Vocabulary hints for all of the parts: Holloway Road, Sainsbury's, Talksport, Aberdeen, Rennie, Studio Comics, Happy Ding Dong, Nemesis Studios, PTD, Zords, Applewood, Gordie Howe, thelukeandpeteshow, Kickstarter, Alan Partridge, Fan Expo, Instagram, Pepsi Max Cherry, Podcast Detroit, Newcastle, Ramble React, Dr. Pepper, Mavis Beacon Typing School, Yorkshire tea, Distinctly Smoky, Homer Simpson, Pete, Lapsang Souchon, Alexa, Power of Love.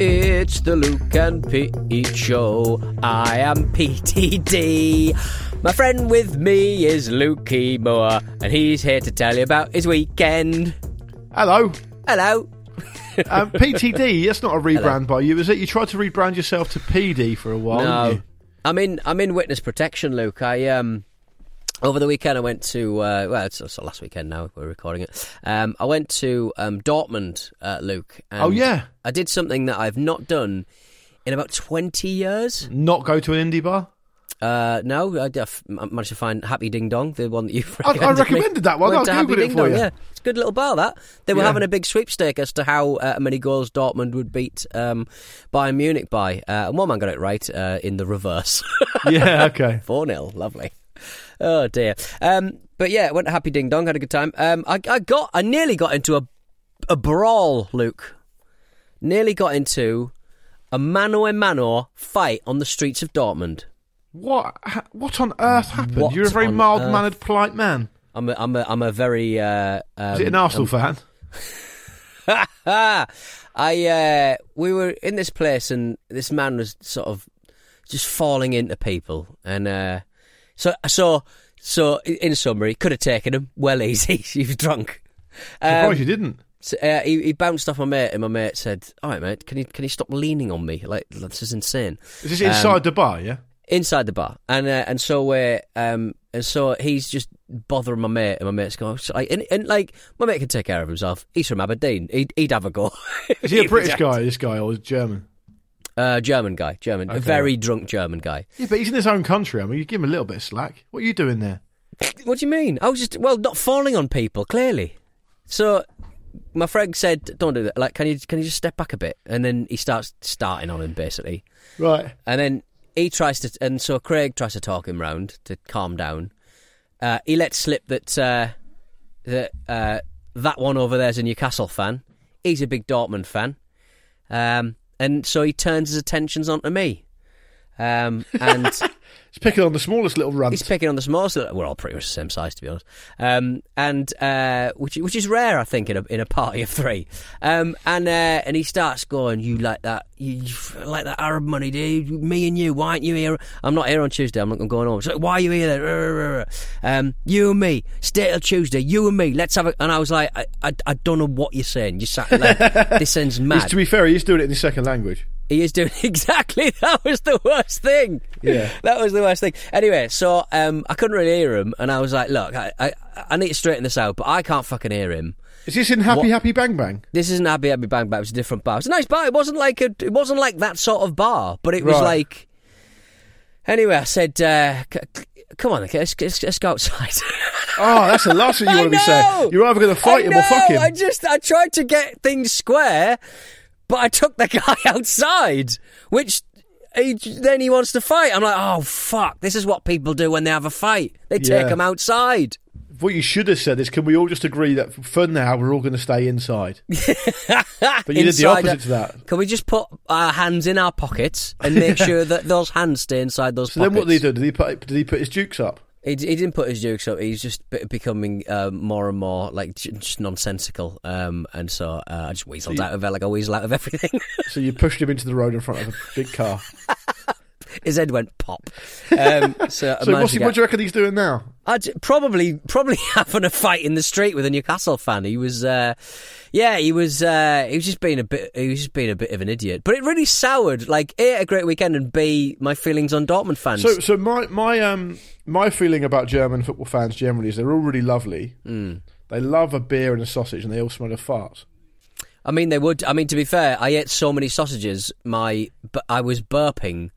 It's the Luke and Pete Show. I am PTD. My friend with me is Luke E. Moore, and he's here to tell you about his weekend. Hello. Hello. PTD, that's not a rebrand by you, is it? You tried to rebrand yourself to PD for a while, no. Didn't you? I'm in witness protection, Luke. Over the weekend, I went to, it's last weekend now, we're recording it. I went to Dortmund, Luke. And I did something that I've not done in about 20 years. Not go to an indie bar? No, I managed to find Happy Ding Dong, the one that you recommended. I recommended that one. I'll Google it for you. Yeah. It's a good little bar, that. They were having a big sweepstake as to how many goals Dortmund would beat Bayern Munich by. And one man got it right in the reverse. Yeah, okay. 4-0, lovely. Oh dear. But yeah, went to Happy Ding Dong, had a good time. I nearly got into a brawl, Luke. Nearly got into a mano-a-mano fight on the streets of Dortmund. What on earth happened? You're a very mild-mannered, polite man. I'm a very. Is it an Arsenal fan? We were in this place, and this man was sort of just falling into people, and. So, in summary, could have taken him well easy. He was drunk. Surprised you didn't. So, he bounced off my mate, and my mate said, "All right, mate, can you stop leaning on me? Like, this is insane." Is this inside the bar? Yeah, inside the bar, and so he's just bothering my mate, and my mate's going, and my mate can take care of himself. He's from Aberdeen. He'd have a go. Is he a British guy? This guy, or is he German? German guy, okay. A very drunk German guy. Yeah, but he's in his own country. I mean, you give him a little bit of slack. What are you doing there? What do you mean? I was just, not falling on people, clearly. So my friend said, "Don't do that. Like, can you just step back a bit?" And then he starting on him, basically. Right. And then he tries to, and so Craig tries to talk him round to calm down. He lets slip that one over there's a Newcastle fan. He's a big Dortmund fan. And so he turns his attentions onto me. He's picking on the smallest little runt. We're all pretty much the same size, to be honest. Which is rare, I think, in a party of three. And he starts going, "You like that? You like that Arab money, dude? Me and you. Why aren't you here? I'm not here on Tuesday. I'm going home." It's like, "Why are you here then? You and me. Stay till Tuesday. You and me. Let's have a." And I was like, "I don't know what you're saying. You sat like this sounds mad." To be fair, he's doing it in his second language. He is doing exactly. That was the worst thing. Yeah, that was the worst thing. Anyway, so I couldn't really hear him, and I was like, "Look, I need to straighten this out, but I can't fucking hear him." Is this in Happy Bang Bang? This isn't Happy Bang Bang. It was a different bar. It was a nice bar. It wasn't like that sort of bar, but it was like. Anyway, I said, "Come on, let's go outside." Oh, that's the last thing you want to be saying. You're either going to fight him or fuck him. I tried to get things square. But I took the guy outside, which then he wants to fight. I'm like, oh, fuck. This is what people do when they have a fight. They take them outside. What you should have said is, can we all just agree that for now we're all going to stay inside? But you did the opposite to that. Can we just put our hands in our pockets and make sure that those hands stay inside those pockets? So then what did he do? Did he put his dukes up? He didn't put his jokes up. He's just becoming more and more like just nonsensical, and so I just weaseled out of it like I weasel out of everything. So you pushed him into the road in front of a big car. His head went pop. So what do you reckon he's doing now? I'd probably having a fight in the street with a Newcastle fan. He was, he was just being a bit of an idiot. But it really soured, like, A, a great weekend, and B, my feelings on Dortmund fans. So my feeling about German football fans generally is they're all really lovely. Mm. They love a beer and a sausage, and they all smell of farts. I mean, they would. I mean, to be fair, I ate so many sausages, I was burping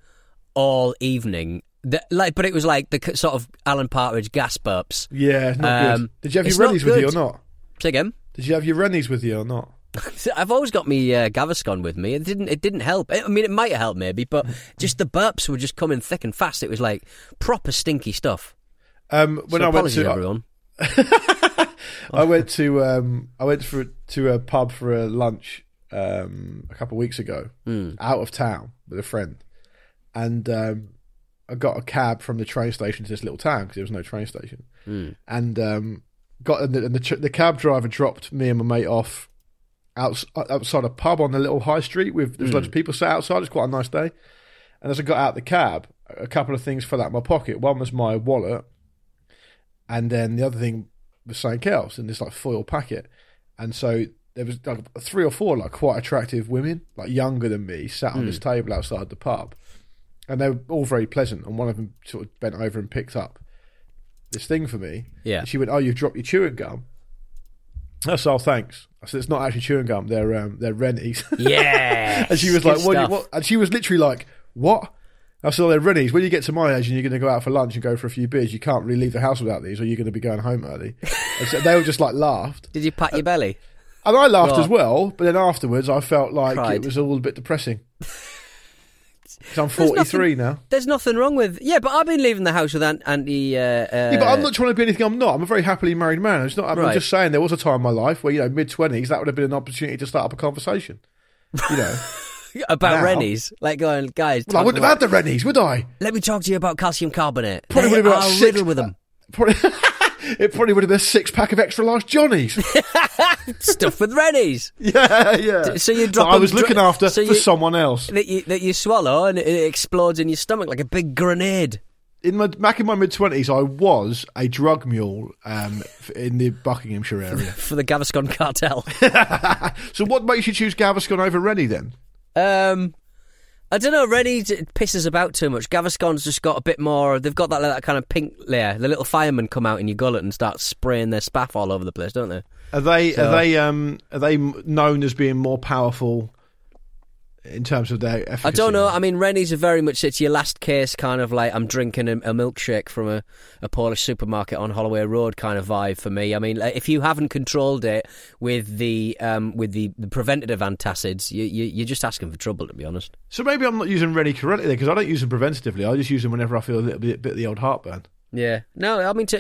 all evening. But it was like the sort of Alan Partridge gas burps. Yeah, not good. Did you have your Rennies with you or not? Say again? Did you have your Rennies with you or not? I've always got me Gaviscon with me. It didn't help. I mean, it might have helped maybe, but just the burps were just coming thick and fast. It was like proper stinky stuff. Everyone. I went to a pub for a lunch a couple of weeks ago, out of town with a friend, and I got a cab from the train station to this little town because there was no train station, and the cab driver dropped me and my mate off outside a pub on the little high street with there's loads of people sat outside. It's quite a nice day, and as I got out the cab, a couple of things fell out of my pocket. One was my wallet, and then the other thing was something else in this like foil packet. And so there was like 3 or 4 like quite attractive women, like younger than me, sat on this table outside the pub, and they were all very pleasant. And one of them sort of bent over and picked up this thing for me. Yeah, and she went, "Oh, you've dropped your chewing gum." That's all. Thanks. I said, "It's not actually chewing gum. They're Rennies." Yeah. And she was like, "What?" And she was literally like, "What?" I said, "They're Rennies. When you get to my age and you're going to go out for lunch and go for a few beers, you can't really leave the house without these, or you're going to be going home early." And so they all just like laughed. Did you pat your belly? And I laughed as well, but then afterwards I felt like it was all a bit depressing. Because I'm 43 now. There's nothing wrong with... Yeah, but I've been leaving the house with Auntie... yeah, but I'm not trying to be anything I'm not. I'm a very happily married man. It's not. I'm just saying there was a time in my life where, you know, mid-20s, that would have been an opportunity to start up a conversation. You know... About Rennies, like going, guys. Well, I wouldn't have had the Rennies, would I? Let me talk to you about calcium carbonate. Probably would have been about I'll riddle with them. It probably would have been a 6-pack of extra large Johnnies. Stuff with Rennies. Yeah. So you drop. I was looking after for someone else that you swallow and it explodes in your stomach like a big grenade. Back in my mid-20s, I was a drug mule in the Buckinghamshire area for the Gaviscon cartel. So what makes you choose Gaviscon over Rennie then? I don't know, Rennie pisses about too much. Gaviscon's just got a bit more, they've got that kind of pink layer. The little firemen come out in your gullet and start spraying their spaff all over the place, don't they? Are they known as being more powerful in terms of their efficacy? I don't know. I mean, Rennies are very much, it's your last case kind of like I'm drinking a milkshake from a Polish supermarket on Holloway Road kind of vibe for me. I mean, if you haven't controlled it with the preventative antacids, you're just asking for trouble, to be honest. So maybe I'm not using Rennie correctly because I don't use them preventatively. I just use them whenever I feel a little bit of the old heartburn. Yeah. No, I think...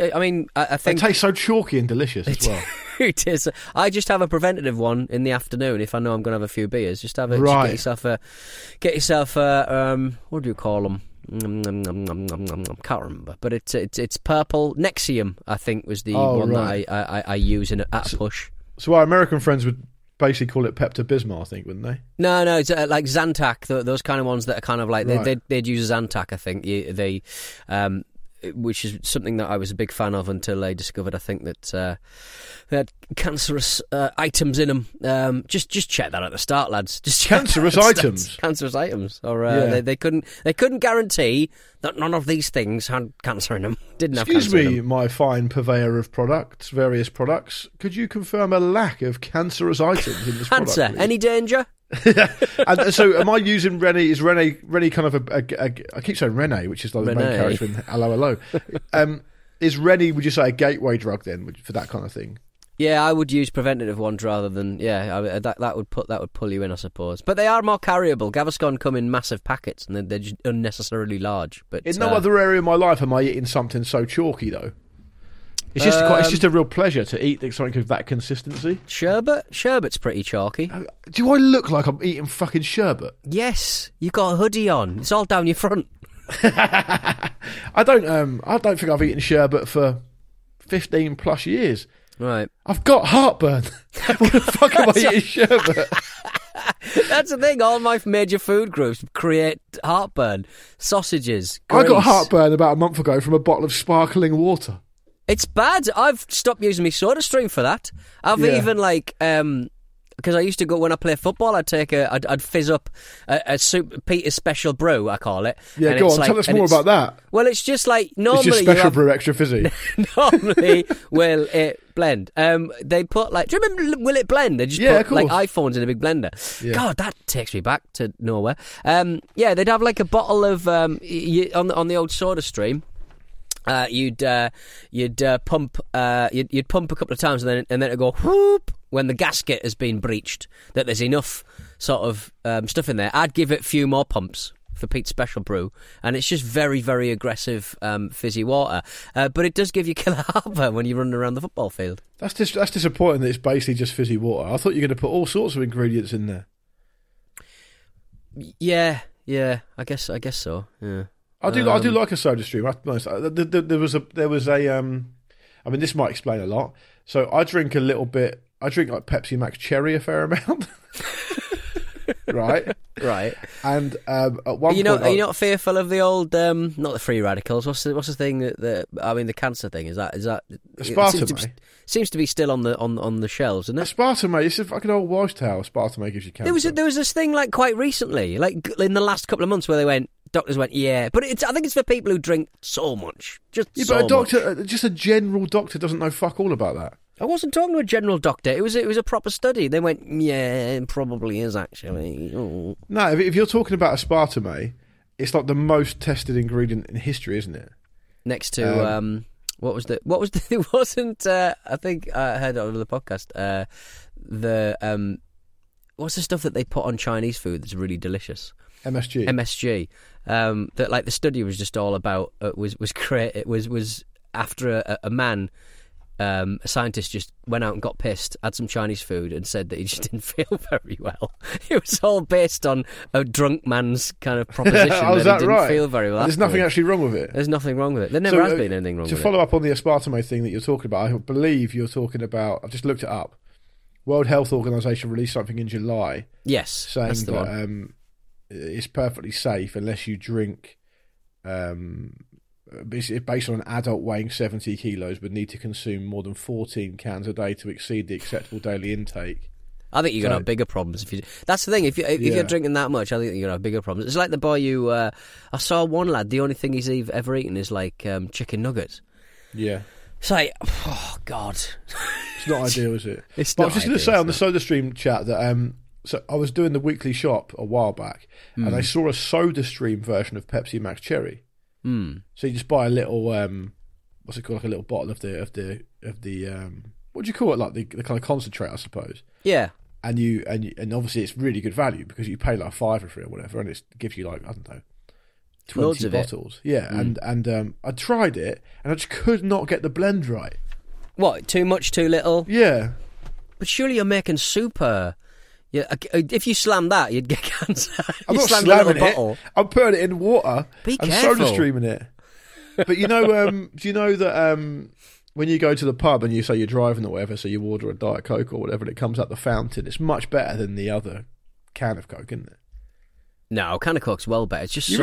They taste so chalky and delicious as well. It is. I just have a preventative one in the afternoon if I know I'm going to have a few beers. Just have it. Right. Get yourself a... what do you call them? Can't remember. But it's purple. Nexium, I think, was the one that I use at a push. So our American friends would basically call it Pepto Bismol, I think, wouldn't they? No, it's like Zantac, those kind of ones that are kind of like... Right. They'd use Zantac, I think. Which is something that I was a big fan of until I discovered, I think, that they had cancerous items in them. Just check that at the start, lads. Just cancerous items. Cancerous items, or they couldn't guarantee that none of these things had cancer in them. Didn't have. Excuse me, my fine purveyor of products, various products. Could you confirm a lack of cancerous items in this product? Cancer? Any danger? And so, am I using Rennie? Is Rennie kind of I keep saying Rennie, which is like the main character in Hello, Hello. Is Rennie, would you say, a gateway drug then for that kind of thing? Yeah, I would use preventative ones rather than that would pull you in, I suppose. But they are more carryable. Gaviscon come in massive packets, and they're just unnecessarily large. But in no other area of my life am I eating something so chalky though. It's just it's just a real pleasure to eat something of that consistency. Sherbet's pretty chalky. Do I look like I'm eating fucking sherbet? Yes, you've got a hoodie on. It's all down your front. I don't think I've eaten sherbet for 15 plus years. Right. I've got heartburn. What the fuck am I eating sherbet? That's the thing. All my major food groups create heartburn. Sausages, grease. I got heartburn about a month ago from a bottle of sparkling water. It's bad. I've stopped using my SodaStream for that. I've even because I used to go when I play football. I'd fizz up a Super Peter's Special Brew, I call it. Yeah, and go on, like, tell us more about that. Well, it's just like normally it's just Special Brew Extra Fizzy. Normally, Will It Blend. They put like, do you remember Will It Blend? They just put like iPhones in a big blender. Yeah. God, that takes me back to nowhere. Yeah, they'd have like a bottle of on the old SodaStream. You'd pump a couple of times and then it'd go whoop when the gasket has been breached, that there's enough sort of stuff in there. I'd give it a few more pumps for Pete's Special Brew, and it's just very, very aggressive fizzy water. But it does give you killer harbour when you're running around the football field. That's disappointing that it's basically just fizzy water. I thought you were going to put all sorts of ingredients in there. Yeah, I guess so. Yeah. I do like a SodaStream. There was a I mean, this might explain a lot. So I drink a little bit. I drink like Pepsi Max Cherry a fair amount. Right. And at one point, are you not fearful of the old not the free radicals? What's the thing that the cancer thing is that aspartame seems to be still on the shelves, isn't it? Aspartame, it's a fucking old wives' tale. Aspartame gives you cancer. There was this thing like quite recently, like in the last couple of months, where they went. Doctors went, yeah, but I think it's for people who drink so much. Just a general doctor doesn't know fuck all about that. I wasn't talking to a general doctor. It was a proper study. They went, yeah, it probably is actually. Ooh. No, if you're talking about aspartame, it's like the most tested ingredient in history, isn't it? Next to what was the? It wasn't. I think I heard on another podcast. What's the stuff that they put on Chinese food that's really delicious? MSG. That like the study was just all about was after a man, a scientist just went out and got pissed, had some Chinese food, and said that he just didn't feel very well. It was all based on a drunk man's kind of proposition. He didn't feel very well. And there's nothing actually wrong with it. There's nothing wrong with it. There never has been anything wrong with it. To follow up on the aspartame thing that you're talking about, I believe you're talking about. I've just looked it up. World Health Organization released something in July. Yes, saying that's the that. One. It's perfectly safe unless you drink. It's based on an adult weighing 70 kilos, but need to consume more than 14 cans a day to exceed the acceptable daily intake. I think you're gonna have bigger problems if you. That's the thing. If you're drinking that much, I think you're gonna have bigger problems. It's like the boy who I saw one lad. The only thing he's ever eaten is like chicken nuggets. Yeah. It's like, oh God, it's not ideal, is it? I was just gonna say on the SodaStream chat that. So I was doing the weekly shop a while back, and I saw a SodaStream version of Pepsi Max Cherry. Mm. So you just buy a little, what's it called, like a little bottle of the what do you call it, like the kind of concentrate, I suppose. Yeah. And you obviously it's really good value because you pay like £5 for it or whatever, and it gives you like I don't know 20 loads of bottles. It. Yeah, and I tried it, and I just could not get the blend right. What? Too much, too little. Yeah. But surely you're making super. Yeah, if you slam that, you'd get cancer. I'm not slamming it. I'm putting it in water. Be careful. I'm soda streaming it. But you know, do you know that when you go to the pub and you say you're driving or whatever, so you order a Diet Coke or whatever, and it comes out the fountain, it's much better than the other can of Coke, isn't it? No, can of Coke's well better. It's just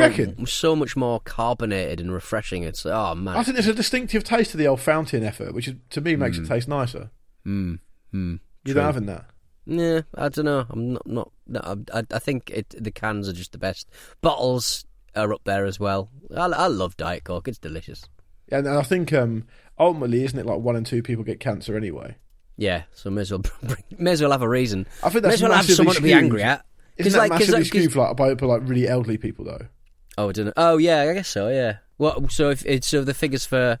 so much more carbonated and refreshing. It's oh man. I think there's a distinctive taste to the old fountain effort, which to me makes it taste nicer. You're not having that. Yeah, I don't know. I'm not. No, I think the cans are just the best. Bottles are up there as well. I love Diet Coke. It's delicious. Yeah, and I think ultimately, isn't it like 1 in 2 people get cancer anyway? Yeah, so may as well have a reason. I think that's may as well have someone skewed. To be angry at. Isn't that like, massively skewed for like really elderly people though? Oh, I don't know. Oh yeah, I guess so. Yeah. Well, so if it's so the figures for.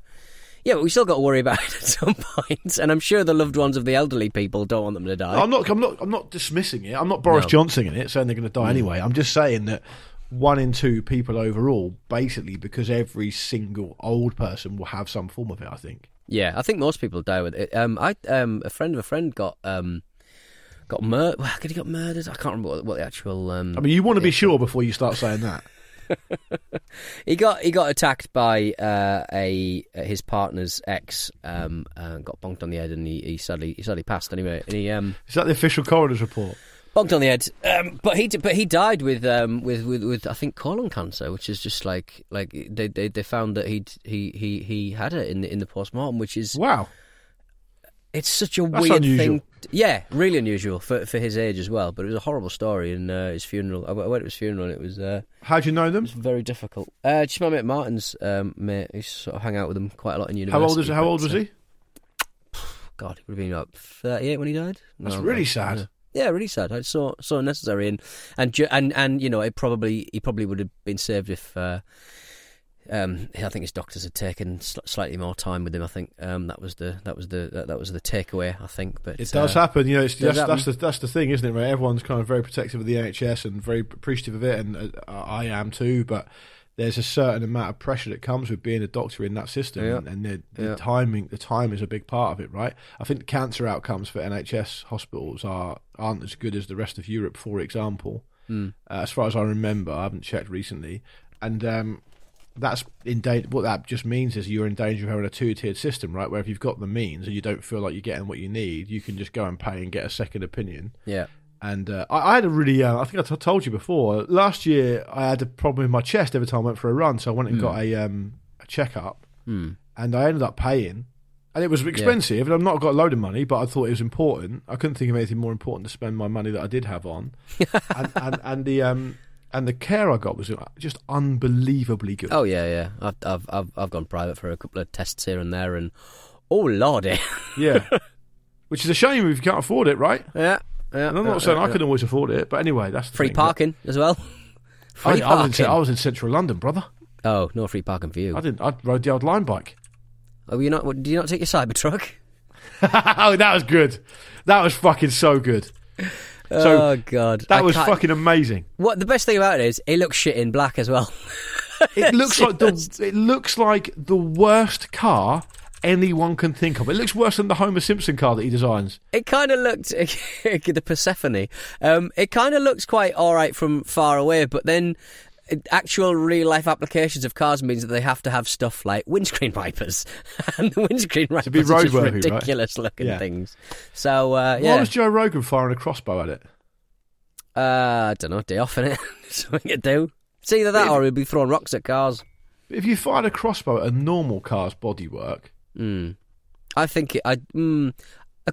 Yeah, but we still got to worry about it at some point, and I'm sure the loved ones of the elderly people don't want them to die. No, I'm not dismissing it. I'm not Boris Johnson in it, saying they're going to die anyway. I'm just saying that 1 in 2 people overall, basically, because every single old person will have some form of it. I think. Yeah, I think most people die with it. A friend of a friend got murdered. Well, he got murdered. I can't remember what the actual. I mean, you want to be sure before you start saying that. He got attacked by his partner's ex, and got bonked on the head, and he sadly passed anyway. And he is that the official coroner's report? Bonked on the head, but he died with I think colon cancer, which is just like they found that he had it in the post mortem, which is wow. It's such a weird thing. Yeah, really unusual for his age as well. But it was a horrible story in his funeral. I went to his funeral and it was... How do you know them? It was very difficult. Just my mate Martin's mate. He sort of hung out with him quite a lot in university. How old was he? God, he would have been about 38 when he died. That's really sad. Yeah, really sad. It's so unnecessary. And you know, he probably would have been saved if... I think his doctors had taken slightly more time with him. I think that was the takeaway. I think, but it does happen. You know, that's the thing, isn't it? Right, everyone's kind of very protective of the NHS and very appreciative of it, and I am too. But there's a certain amount of pressure that comes with being a doctor in that system, and the timing. The time is a big part of it, right? I think cancer outcomes for NHS hospitals aren't as good as the rest of Europe, for example. As far as I remember, I haven't checked recently, and. That's in danger. What that just means is you're in danger of having a two-tiered system, right? Where if you've got the means and you don't feel like you're getting what you need, you can just go and pay and get a second opinion. Yeah. And I had a really, I think I told you before, last year I had a problem with my chest every time I went for a run, so I went and got a checkup, and I ended up paying, and it was expensive, and I've not got a load of money, but I thought it was important. I couldn't think of anything more important to spend my money that I did have on, and the care I got was just unbelievably good. Oh yeah. I've gone private for a couple of tests here and there, and oh lordy. Yeah, which is a shame if you can't afford it, right? Yeah. And I'm not saying I can always afford it, but anyway, that's the free thing, parking as well. Free parking. I was in central London, brother. Oh, no free parking for you. I didn't. I rode the old Lime bike. Oh, you not? Do you not take your Cybertruck? Oh, that was good. That was fucking so good. So, oh god, that was fucking amazing. What the best thing about it is, it looks shit in black as well. It looks like the worst car anyone can think of. It looks worse than the Homer Simpson car that he designs. It kind of looked the Persephone. It kind of looks quite all right from far away, but then actual real life applications of cars means that they have to have stuff like windscreen wipers, and the windscreen wipers are just ridiculous looking things. So why was Joe Rogan firing a crossbow at it? I don't know, day off, innit? Something to do. It's either that or he'd be throwing rocks at cars. If you fired a crossbow at a normal car's bodywork, a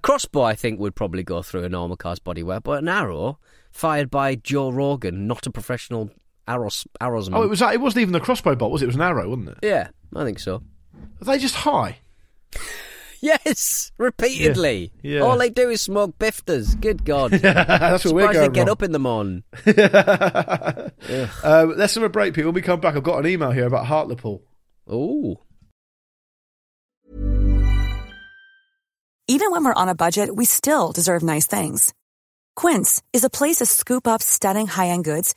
crossbow I think would probably go through a normal car's bodywork, but an arrow fired by Joe Rogan, not a professional. Arrowsman. Oh, it wasn't even the crossbow bolt, was it? It was an arrow, wasn't it? Yeah, I think so. Are they just high? Yes, repeatedly. Yeah. All they do is smoke bifters. Good God. That's what we're going to get up in the morning. Let's have a break, people. When we come back, I've got an email here about Hartlepool. Ooh. Even when we're on a budget, we still deserve nice things. Quince is a place to scoop up stunning high-end goods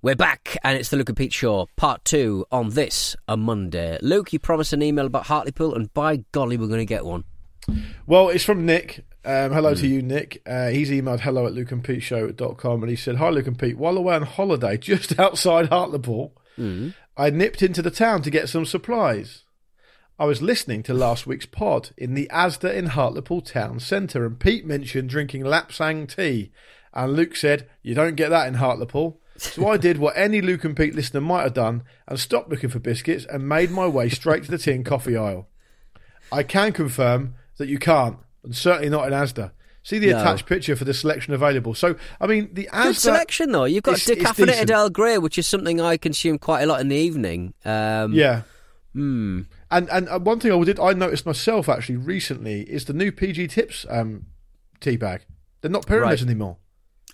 We're back, and it's the Luke and Pete Show, part 2 on this, a Monday. Luke, you promised an email about Hartlepool, and by golly, we're going to get one. Well, it's from Nick. Hello to you, Nick. He's emailed hello at lukeandpeteshow.com, and he said, "Hi, Luke and Pete. While away on holiday just outside Hartlepool, I nipped into the town to get some supplies. I was listening to last week's pod in the Asda in Hartlepool town centre, and Pete mentioned drinking lapsang tea And Luke said, you don't get that in Hartlepool. So I did what any Luke and Pete listener might have done and stopped looking for biscuits and made my way straight to the tea and coffee aisle. I can confirm that you can't, and certainly not in Asda. See the attached picture for the selection available. So, I mean, the Asda... Good selection, though. You've got decaffeinated Earl Grey, which is something I consume quite a lot in the evening. And one thing I noticed myself, actually, recently, is the new PG Tips tea bag. They're not pyramids anymore.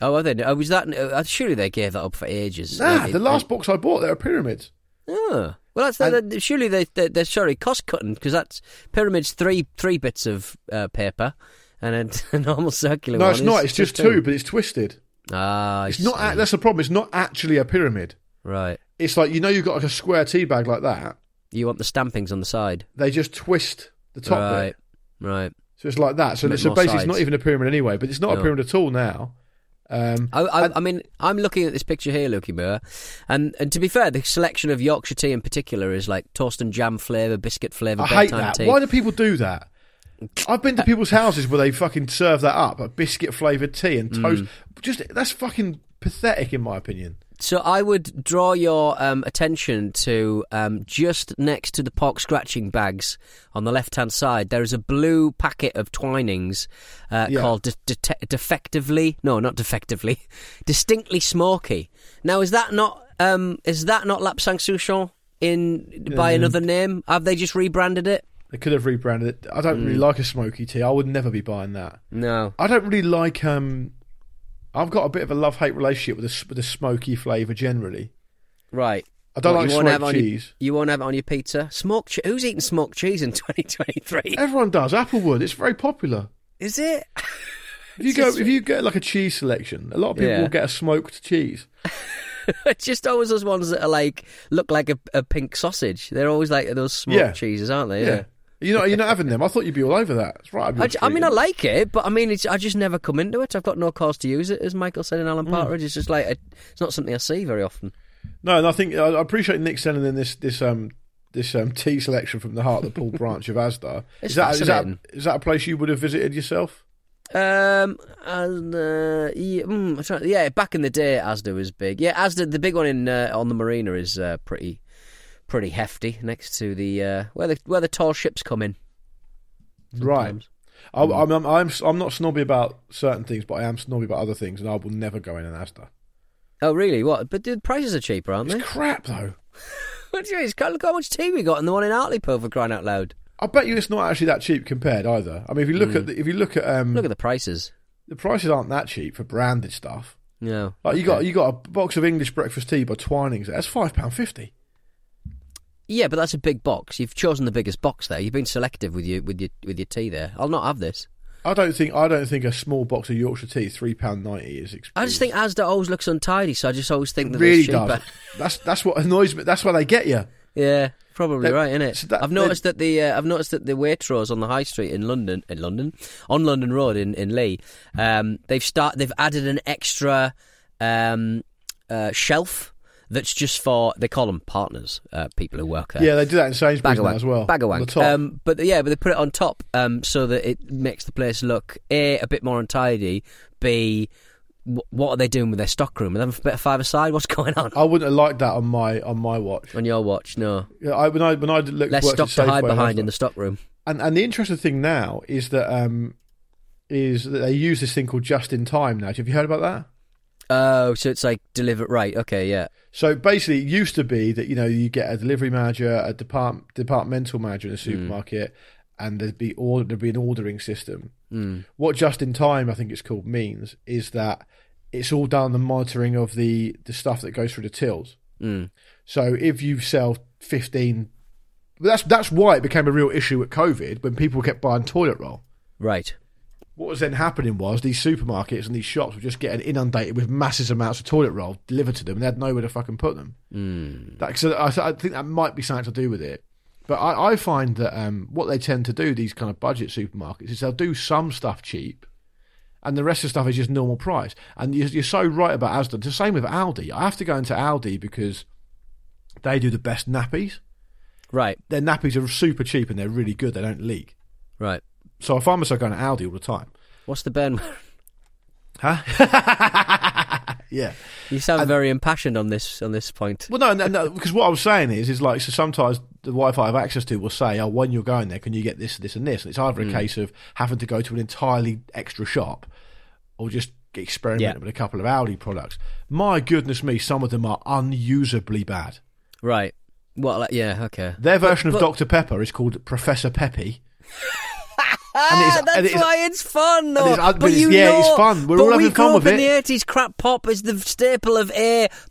Oh, are they? Oh, was that? Surely they gave that up for ages. Nah, the last box I bought, they were pyramids. Oh, well, that's surely they're sorry cost cutting, because that's pyramids three bits of paper, and a normal circular. No, it's not. It's just two, but it's twisted. Ah, it's not. That's the problem. It's not actually a pyramid. Right. It's like you've got like a square tea bag like that. You want the stampings on the side. They just twist the top bit. Right. So it's like that. So basically, it's not even a pyramid anyway. But it's not a pyramid at all now. I mean, I'm looking at this picture here, Luke E. Moore, and to be fair, the selection of Yorkshire tea in particular is like toast and jam flavour, biscuit flavour, bedtime tea. I hate that. Why do people do that? I've been to people's houses where they fucking serve that up, a biscuit flavoured tea and toast. That's fucking pathetic in my opinion. So I would draw your attention to just next to the pork scratching bags on the left-hand side, there is a blue packet of Twinings called Distinctly Smoky. Now, is that not Lapsang Souchon by another name? Have they just rebranded it? They could have rebranded it. I don't really like a smoky tea. I would never be buying that. No. I don't really like... I've got a bit of a love-hate relationship with a smoky flavour generally. Right. I don't like smoked cheese. You won't have it on your pizza? Smoked cheese? Who's eating smoked cheese in 2023? Everyone does. Applewood. It's very popular. Is it? If you get like a cheese selection, a lot of people will get a smoked cheese. It's just always those ones that are like look like a pink sausage. They're always like those smoked cheeses, aren't they? Yeah. You're not having them. I thought you'd be all over that. It's right. I like it, but I mean, I just never come into it. I've got no cause to use it, as Michael said in Alan Partridge. It's just like it's not something I see very often. No, and I think I appreciate Nick sending in this tea selection from the Hartlepool branch of Asda. Is that a place you would have visited yourself? Back in the day, Asda was big. Yeah, Asda, the big one in on the marina is pretty hefty next to the where the tall ships come in. Sometimes. Right, I'm not snobby about certain things, but I am snobby about other things, and I will never go in an Asda. Oh really? What? But the prices are cheaper, aren't they? It's crap though. What do you mean? Look how much tea we got in the one in Hartlepool, for crying out loud! I bet you it's not actually that cheap compared either. I mean, if you look at the prices. The prices aren't that cheap for branded stuff. No, like you got a box of English breakfast tea by Twinings. That's £5.50. Yeah, but that's a big box. You've chosen the biggest box there. You've been selective with your tea there. I'll not have this. I don't think a small box of Yorkshire tea £3.90 is expensive. I just think Asda always looks untidy, so I just always think that it really it's cheaper. Does. That's what annoys me. That's why they get you. Yeah, probably right, isn't it? So I've noticed that the Waitrose on the high street on London Road in Leigh, they've added an extra shelf. That's just for, they call them partners, people who work there. Yeah, they do that in Sainsbury's as well. Bag-a-wank. But they put it on top so that it makes the place look, A, a bit more untidy, B, what are they doing with their stockroom? Are they having a bit of five-a-side? What's going on? I wouldn't have liked that on my watch. On your watch, no. Yeah, when I looked, less stock to hide behind in the stockroom. And the interesting thing now is that they use this thing called just-in-time now. Have you heard about that? Oh, so it's like deliver, right, okay, yeah. So basically it used to be that, you get a delivery manager, a departmental manager in a supermarket, and there'd be an ordering system. What just in time, I think it's called, means is that it's all down the monitoring of the stuff that goes through the tills. So if you sell 15... That's why it became a real issue at COVID, when people kept buying toilet roll. Right. What was then happening was these supermarkets and these shops were just getting inundated with massive amounts of toilet roll delivered to them, and they had nowhere to fucking put them. So I think that might be something to do with it. But I find that what they tend to do, these kind of budget supermarkets, is they'll do some stuff cheap, and the rest of the stuff is just normal price. And you're so right about Asda. It's the same with Aldi. I have to go into Aldi because they do the best nappies. Right. Their nappies are super cheap and they're really good. They don't leak. Right. So I find myself going to Aldi all the time. What's the Ben? Huh? Yeah. You sound very impassioned on this point. Well, no, because what I was saying is like, so sometimes the Wi-Fi I have access to will say, oh, when you're going there, can you get this, this and this? And it's either a case of having to go to an entirely extra shop or just experiment with a couple of Aldi products. My goodness me, some of them are unusably bad. Right. Well, yeah, okay. Their version of Dr. Pepper is called Professor Peppy. That's why it's fun, though. It's fun. We're all having fun with it. But we grew up in the 80s, crap pop is the staple of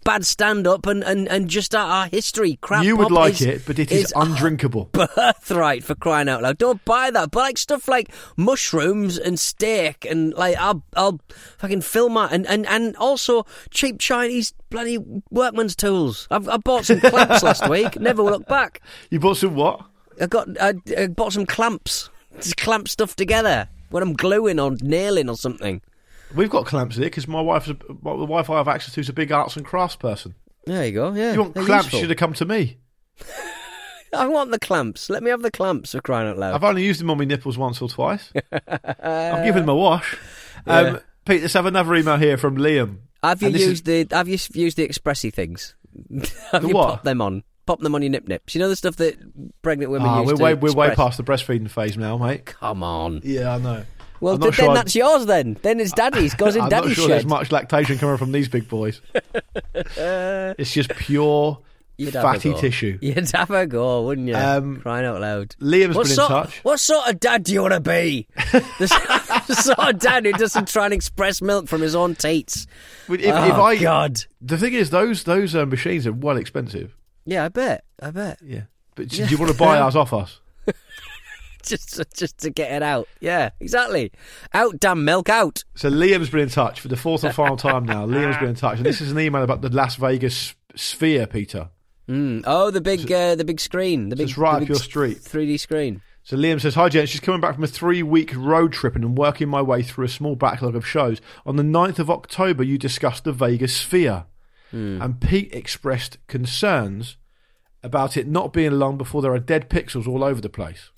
bad stand-up and just our history. Crap you pop would like is, it, but it is undrinkable. Birthright, for crying out loud. Don't buy that. But like stuff like mushrooms and steak and like I'll fucking film that and also cheap Chinese bloody workman's tools. I bought some clamps last week. Never looked back. You bought some what? I bought some clamps. Just clamp stuff together when I'm gluing or nailing or something. We've got clamps here because the wife I have access to is a big arts and crafts person. There you go, yeah. If you want clamps, you should have come to me. I want the clamps. Let me have the clamps, for crying out loud. I've only used them on my nipples once or twice. I've given them a wash. Yeah. Pete, let's have another email here from Liam. Have you used the expressy things? Popped them on? Pop them on your nip-nips. You know the stuff that pregnant women use to express? We're way past the breastfeeding phase now, mate. Come on. Yeah, I know. Well, then that's yours then. Then it's daddy's. Goes in daddy's shit. I'm not sure there's much lactation coming from these big boys. It's just pure fatty tissue. You'd have a go, wouldn't you? Crying out loud. Liam's been in touch. What sort of dad do you want to be? The sort of dad who doesn't try and express milk from his own teats. God. The thing is, those machines are well expensive. Yeah, I bet. Yeah. But do you want to buy ours off us? just to get it out. Yeah, exactly. Out, damn milk, out. So Liam's been in touch for the fourth and final time now. Liam's been in touch. And this is an email about the Las Vegas Sphere, Peter. Oh, the big screen. It's right up your street. 3D screen. So Liam says, hi, gents. Just coming back from a 3-week road trip and working my way through a small backlog of shows. On the 9th of October, you discussed the Vegas Sphere. And Pete expressed concerns about it not being long before there are dead pixels all over the place.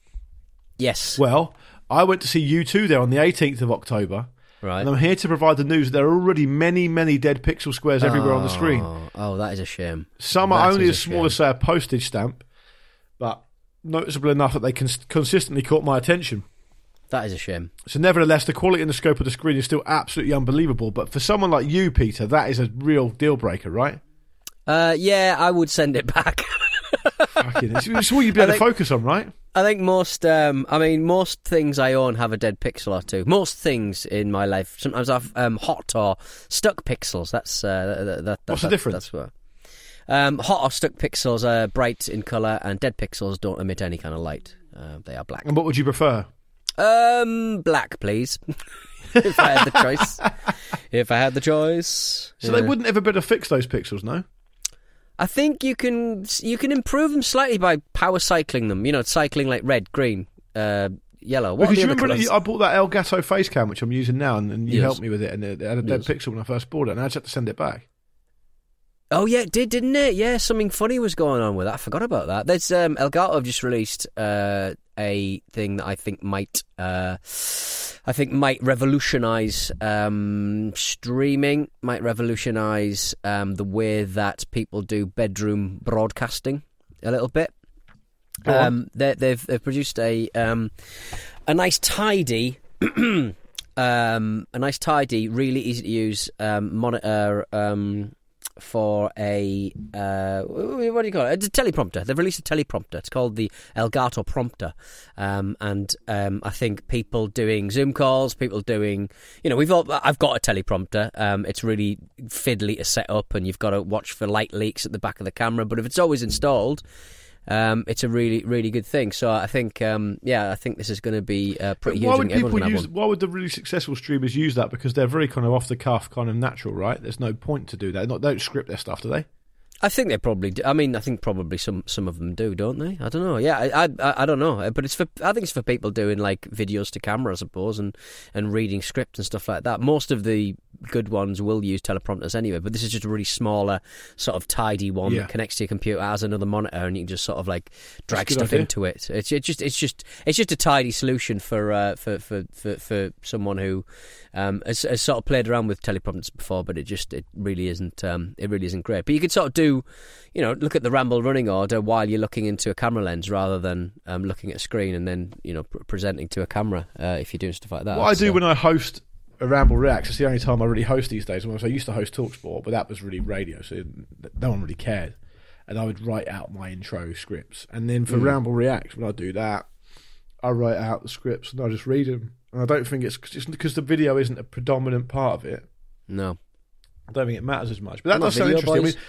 Yes. Well, I went to see U2 there on the 18th of October. Right. And I'm here to provide the news that there are already many, many dead pixel squares everywhere on the screen. Oh, that is a shame. Some are only as small as, say, a postage stamp, but noticeable enough that they consistently caught my attention. That is a shame. So nevertheless, the quality and the scope of the screen is still absolutely unbelievable. But for someone like you, Peter, that is a real deal breaker, right? Yeah, I would send it back. Fucking, it's all you'd be able to focus on, right? I think most things I own have a dead pixel or two. Most things in my life. Sometimes I've hot or stuck pixels. What's the difference? That's what. Hot or stuck pixels are bright in colour and dead pixels don't emit any kind of light. They are black. And what would you prefer? Black, please. If I had the choice. So they wouldn't ever be able to fix those pixels, no? I think you can improve them slightly by power cycling them. You know, cycling like red, green, yellow. What because you remember I bought that Elgato face cam, which I'm using now, and you helped me with it, and it had a dead pixel when I first bought it, and I just had to send it back. Oh, yeah, it did, didn't it? Yeah, something funny was going on with that. I forgot about that. There's Elgato have just released a thing that I think might revolutionise streaming, might revolutionise the way that people do bedroom broadcasting a little bit. They've produced a nice tidy... a nice tidy, really easy to use monitor... for a what do you call it? It's a teleprompter. They've released a teleprompter. It's called the Elgato Prompter, and I think people doing Zoom calls, I've got a teleprompter. It's really fiddly to set up, and you've got to watch for light leaks at the back of the camera. But if it's always installed, it's a really, really good thing. So I think, I think this is going to be pretty huge. Why would the really successful streamers use that? Because they're very kind of off the cuff, kind of natural, right? There's no point to do that. They don't script their stuff, do they? I think they probably do. I mean, I think probably some of them do, don't they? I don't know. Yeah, I don't know. But it's for, I think it's for people doing like videos to camera, I suppose, and reading scripts and stuff like that. Most of the good ones will use teleprompters anyway, but this is just a really smaller, sort of tidy one that connects to your computer as another monitor, and you can just sort of like drag stuff into it. It's just a tidy solution for someone who has sort of played around with teleprompters before, but it really isn't great. But you could sort of do, you know, look at the ramble running order while you're looking into a camera lens rather than looking at a screen and then, you know, presenting to a camera if you're doing stuff like that. What I do when I host a Ramble React, it's the only time I really host these days. I used to host TalkSport, but that was really radio, so no one really cared. And I would write out my intro scripts. And then for Ramble React, when I do that, I write out the scripts and I just read them. And I don't think it's because the video isn't a predominant part of it. No. I don't think it matters as much. But that does sound interesting.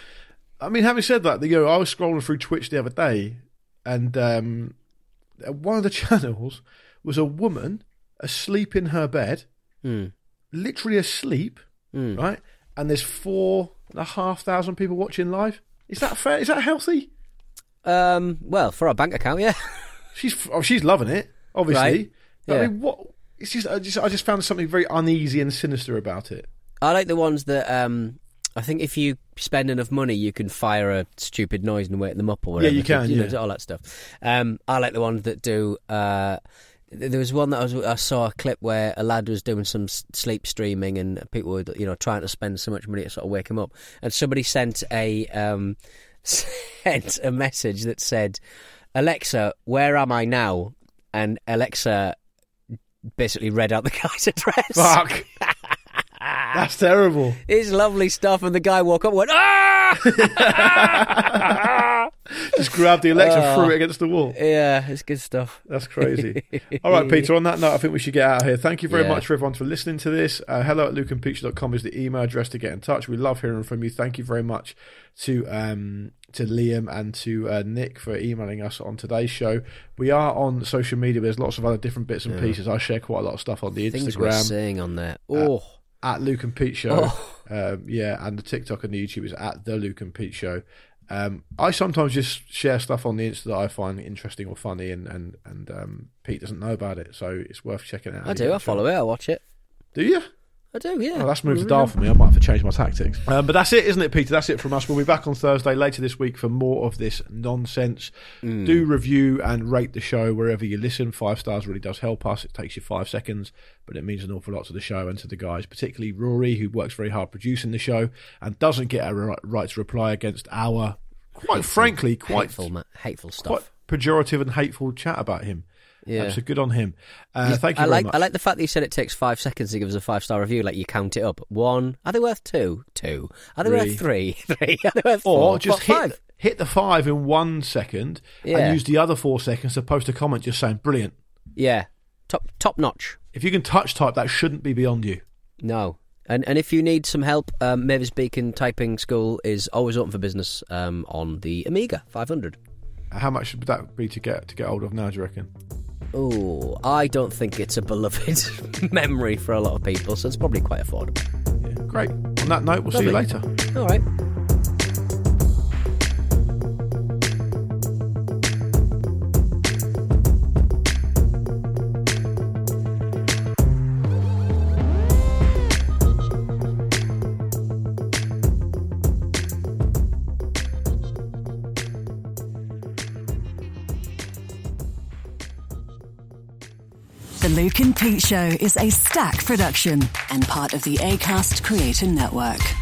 I mean, having said that, you know, I was scrolling through Twitch the other day, and one of the channels was a woman asleep in her bed, literally asleep, right? And there's 4,500 people watching live. Is that fair? Is that healthy? Well, for our bank account, yeah. she's loving it, obviously. Right. But yeah. I mean, what? It's just I just found something very uneasy and sinister about it. I like the ones that I think if you spend enough money, you can fire a stupid noise and wake them up or whatever. Yeah, you can. You know, all that stuff. I like the ones that do. There was one that I saw a clip where a lad was doing some sleep streaming, and people were, you know, trying to spend so much money to sort of wake him up. And somebody sent a message that said, "Alexa, where am I now?" And Alexa basically read out the guy's address. Fuck. That's terrible. It's lovely stuff, and the guy woke up and went, "Ah!" Just grabbed the Alexa and threw it against the wall. Yeah, it's good stuff. That's crazy. All right, Peter, on that note, I think we should get out of here. Thank you very much for everyone for listening to this. hello@lukeandpeteshow.com is the email address to get in touch. We love hearing from you. Thank you very much to Liam and to Nick for emailing us on today's show. We are on social media. There's lots of other different bits and pieces. I share quite a lot of stuff on the Instagram. Things we're saying on there. At Luke and Pete Show. And the TikTok and the YouTube is at The Luke and Pete Show. I sometimes just share stuff on the Insta that I find interesting or funny, and Pete doesn't know about it, so it's worth checking out. I do. I follow it. I watch it. Do you? I do, yeah. Oh, that's moved the dial for me. I might have to change my tactics. But that's it, isn't it, Peter? That's it from us. We'll be back on Thursday later this week for more of this nonsense. Do review and rate the show wherever you listen. 5 stars really does help us. It takes you 5 seconds, but it means an awful lot to the show and to the guys, particularly Rory, who works very hard producing the show and doesn't get a right to reply against our, quite hateful stuff. Quite pejorative and hateful chat about him. Yeah. So good on him. Thank you very much. I like the fact that you said it takes 5 seconds to give us a 5-star review. Like, you count it up. 1. Are they worth 2? 2. Are they worth 3? 3. Are they worth 4? Or just hit the 5 in 1 second and use the other 4 seconds to post a comment just saying, brilliant. Yeah. Top notch. If you can touch type, that shouldn't be beyond you. No. And if you need some help, Mavis Beacon Typing School is always open for business on the Amiga 500. How much would that be to get hold of now, do you reckon? Oh, I don't think it's a beloved memory for a lot of people, so it's probably quite affordable. Yeah, great. On that note, we'll see you later. All right. The Luke and Pete Show is a Stack production and part of the Acast Creator Network.